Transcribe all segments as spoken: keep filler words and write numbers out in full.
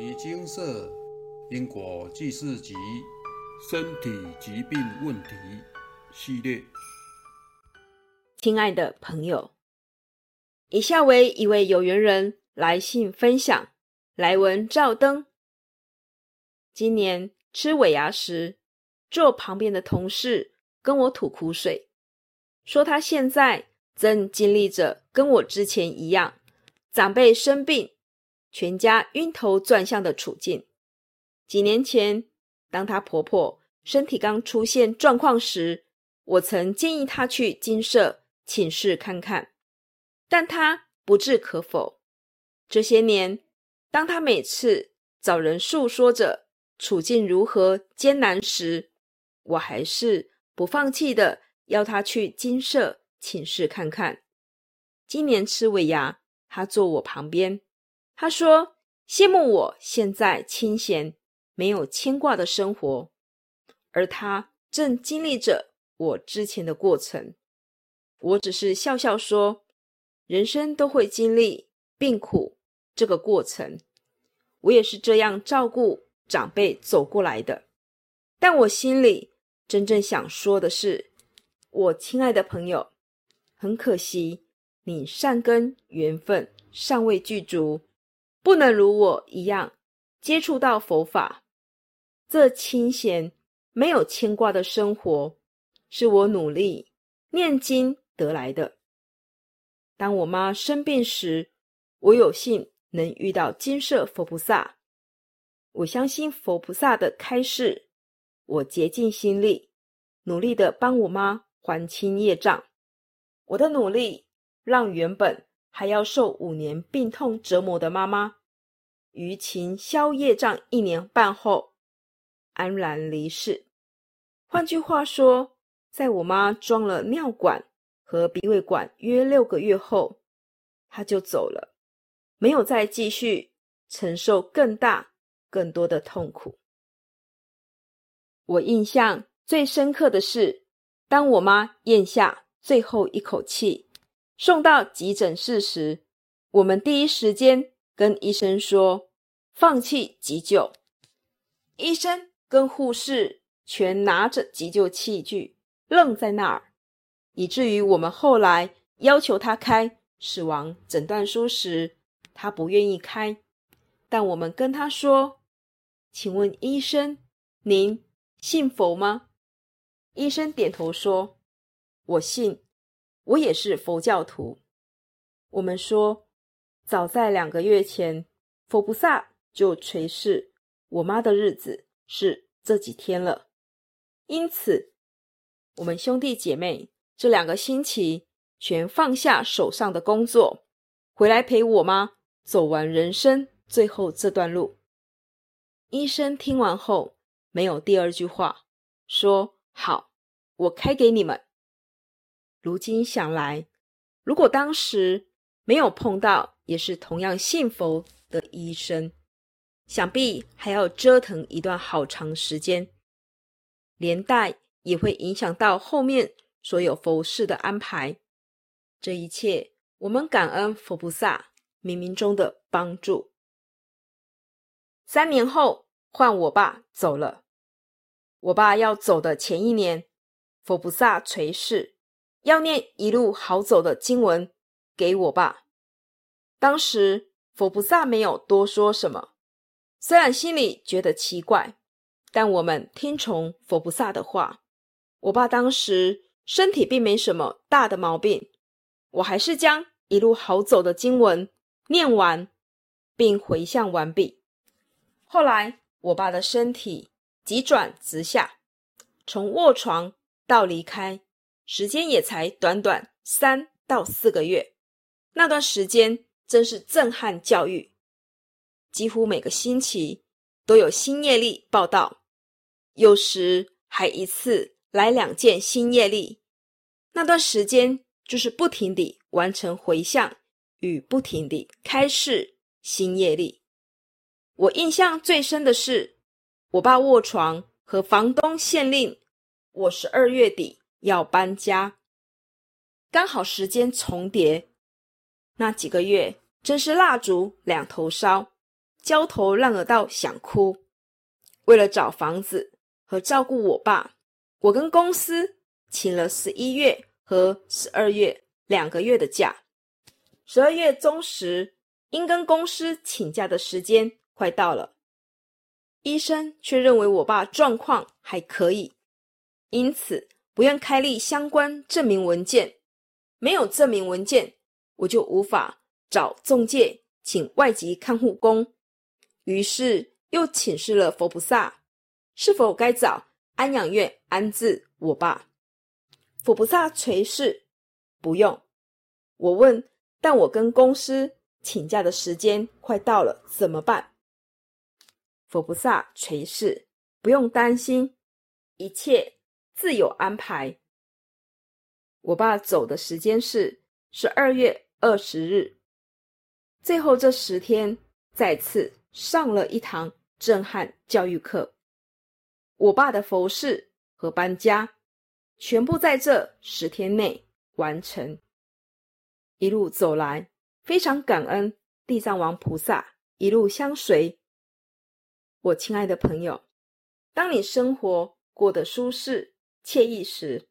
于精舍因果纪事集身体疾病问题系列。亲爱的朋友，以下为一位有缘人来信分享，来文照灯。今年吃尾牙时，坐旁边的同事跟我吐苦水，说他现在正经历着跟我之前一样，长辈生病，全家晕头转向的处境。几年前，当她婆婆身体刚出现状况时，我曾建议她去精舍请示看看，但她不置可否。这些年，当她每次找人诉说着处境如何艰难时，我还是不放弃的要她去精舍请示看看。今年吃尾牙，她坐我旁边，她说羡慕我现在清闲没有牵挂的生活，而她正经历着我之前的过程。我只是笑笑说，人生都会经历病苦这个过程，我也是这样照顾长辈走过来的。但我心里真正想说的是，我亲爱的朋友，很可惜你善根缘分尚未具足，不能如我一样接触到佛法。这清闲没有牵挂的生活是我努力念经得来的。当我妈生病时，我有幸能遇到精舍佛菩萨，我相信佛菩萨的开示，我竭尽心力努力的帮我妈还清业障。我的努力让原本还要受五年病痛折磨的妈妈，于情消业障一年半后安然离世。换句话说，在我妈装了尿管和鼻胃管约六个月后，她就走了，没有再继续承受更大更多的痛苦。我印象最深刻的是，当我妈咽下最后一口气送到急诊室时，我们第一时间跟医生说放弃急救。医生跟护士全拿着急救器具愣在那儿，以至于我们后来要求他开死亡诊断书时，他不愿意开。但我们跟他说，请问医生，您信佛吗？医生点头说，我信，我也是佛教徒。我们说，早在两个月前，佛菩萨就垂示我妈的日子是这几天了。因此，我们兄弟姐妹这两个星期全放下手上的工作，回来陪我妈走完人生最后这段路。医生听完后没有第二句话，说好，我开给你们。如今想来，如果当时没有碰到也是同样信佛的医生，想必还要折腾一段好长时间，连带也会影响到后面所有佛事的安排。这一切我们感恩佛菩萨冥冥中的帮助。三年后换我爸走了，我爸要走的前一年，佛菩萨垂示要念一路好走的经文给我爸。当时佛菩萨没有多说什么，虽然心里觉得奇怪，但我们听从佛菩萨的话。我爸当时身体并没什么大的毛病，我还是将一路好走的经文念完并回向完毕。后来我爸的身体急转直下，从卧床到离开时间也才短短三到四个月，那段时间真是震撼教育，几乎每个星期都有新业力报道，有时还一次来两件新业力。那段时间就是不停地完成回向与不停地开示新业力。我印象最深的是，我爸卧床和房东限令我十二月底要搬家，刚好时间重叠，那几个月真是蜡烛两头烧，焦头烂额到想哭。为了找房子和照顾我爸，我跟公司请了十一月和十二月两个月的假。十二月中时，因跟公司请假的时间快到了，医生却认为我爸状况还可以，因此不愿开立相关证明文件。没有证明文件，我就无法找仲介请外籍看护工，于是又请示了佛菩萨，是否该找安养院安置我爸。佛菩萨垂示不用。我问，但我跟公司请假的时间快到了，怎么办？佛菩萨垂示不用担心，一切自有安排。我爸走的时间是十二月二十日，最后这十天再次上了一堂震撼教育课。我爸的佛事和搬家全部在这十天内完成。一路走来，非常感恩地藏王菩萨一路相随。我亲爱的朋友，当你生活过得舒适惬意时，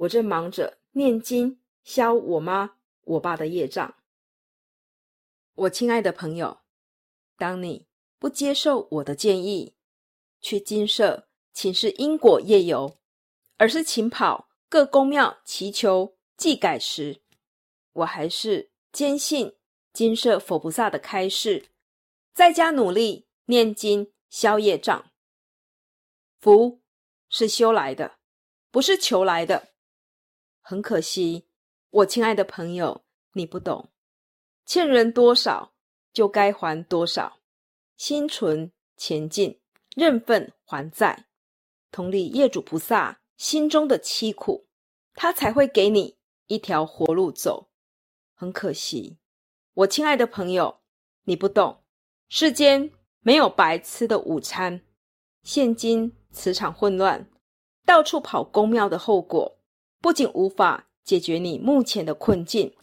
我正忙着念经消我妈我爸的业障。我亲爱的朋友，当你不接受我的建议去精舍请示因果业由，而是请跑各宫庙祈求祭改时，我还是坚信精舍佛菩萨的开示，在家努力念经消业障。福是修来的，不是求来的。很可惜，我亲爱的朋友，你不懂，欠人多少就该还多少，心存前进，认份还债。同理，业主菩萨心中的凄苦，他才会给你一条活路走。很可惜，我亲爱的朋友，你不懂，世间没有白吃的午餐。现今磁场混乱，到处跑宫庙的后果，不仅无法解决你目前的困境，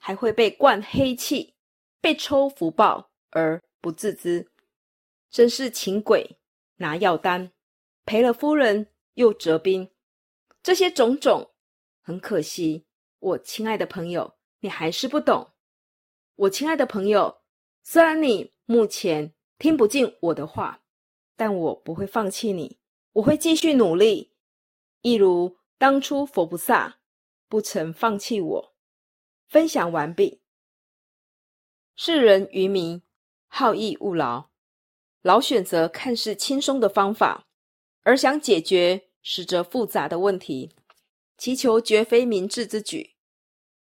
还会被灌黑气，被抽福报而不自知，真是请鬼拿药单，赔了夫人又折兵。这些种种，很可惜，我亲爱的朋友，你还是不懂。我亲爱的朋友，虽然你目前听不进我的话，但我不会放弃你，我会继续努力，一如当初佛菩萨不曾放弃我。分享完毕。世人愚迷，好逸恶劳，老选择看似轻松的方法，而想解决实则复杂的问题，祈求绝非明智之举。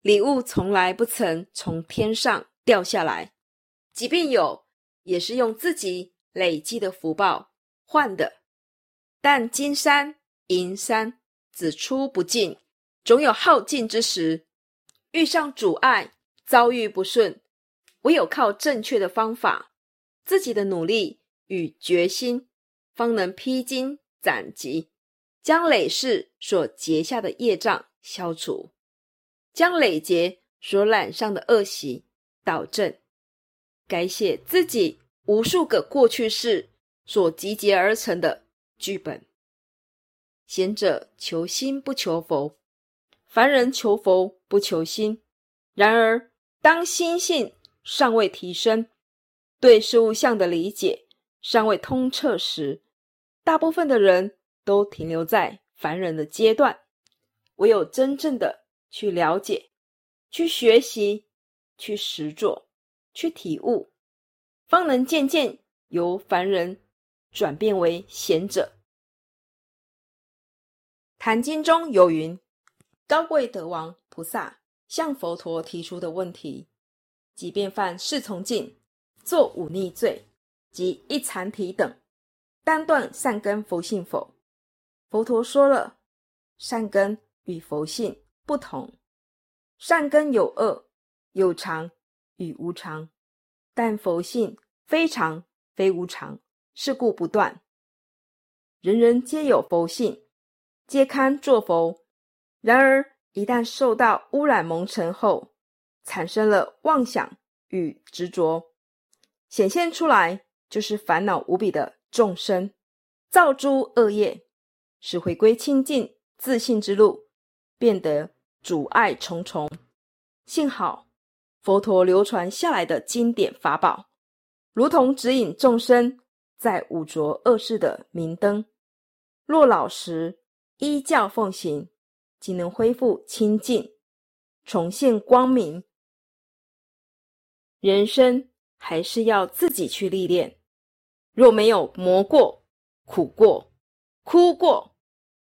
礼物从来不曾从天上掉下来，即便有，也是用自己累积的福报换的。但金山银山只出不进，总有耗尽之时。遇上阻碍，遭遇不顺，唯有靠正确的方法，自己的努力与决心，方能披荆斩棘，将累世所结下的业障消除，将累劫所染上的恶习导正，改写自己无数个过去世所集结而成的剧本。贤者求心不求佛，凡人求佛不求心。然而当心性尚未提升，对事物相的理解尚未通彻时，大部分的人都停留在凡人的阶段。唯有真正的去了解，去学习，去实作，去体悟，方能渐渐由凡人转变为贤者。坛经中有云，高贵德王菩萨向佛陀提出的问题，即便犯四从禁、作忤逆罪及一禅体等，单断善根佛性否？佛陀说了，善根与佛性不同，善根有恶有常与无常，但佛性非常非无常，是故不断。人人皆有佛性，皆堪作佛。然而一旦受到污染蒙尘后，产生了妄想与执着，显现出来就是烦恼无比的众生，造诸恶业，使回归清净自信之路变得阻碍重重。幸好佛陀流传下来的经典法宝，如同指引众生在五浊恶世的明灯，若老实依教奉行，即能恢复清净，重现光明。人生还是要自己去历练，若没有磨过、苦过、哭过、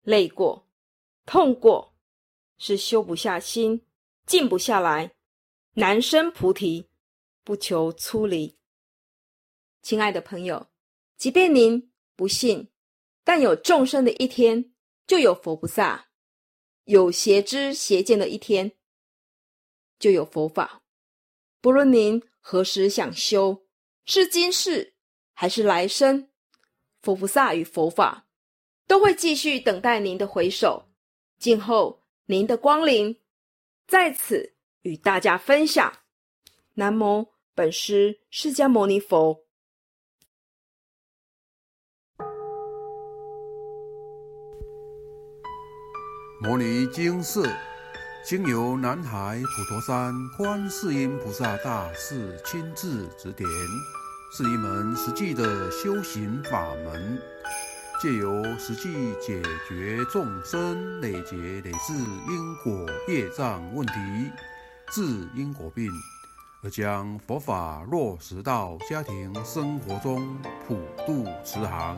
累过、痛过，是修不下心，静不下来，难生菩提，不求出离。亲爱的朋友，即便您不信，但有众生的一天，就有佛菩萨；有邪知邪见的一天，就有佛法。不论您何时想修，是今世还是来生，佛菩萨与佛法都会继续等待您的回首，静候您的光临。在此与大家分享，南无本师释迦牟尼佛。《摩尼经》是经由南海普陀山观世音菩萨大士亲自指点，是一门实际的修行法门，借由实际解决众生累劫累世因果业障问题，治因果病，而将佛法落实到家庭生活中，普度慈航。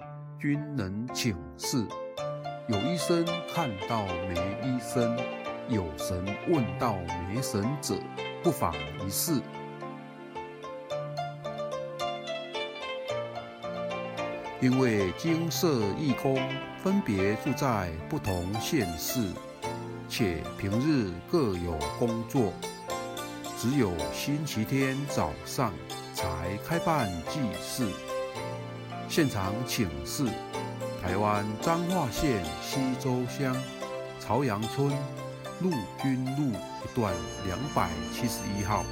均能请示。有医生看到没医生，有神问到没神者，不妨一试。因为精舍义工分别住在不同县市，且平日各有工作，只有星期天早上才开办祭祀。现场请示台湾彰化县西周乡朝阳村陆军路一段两百七十一号。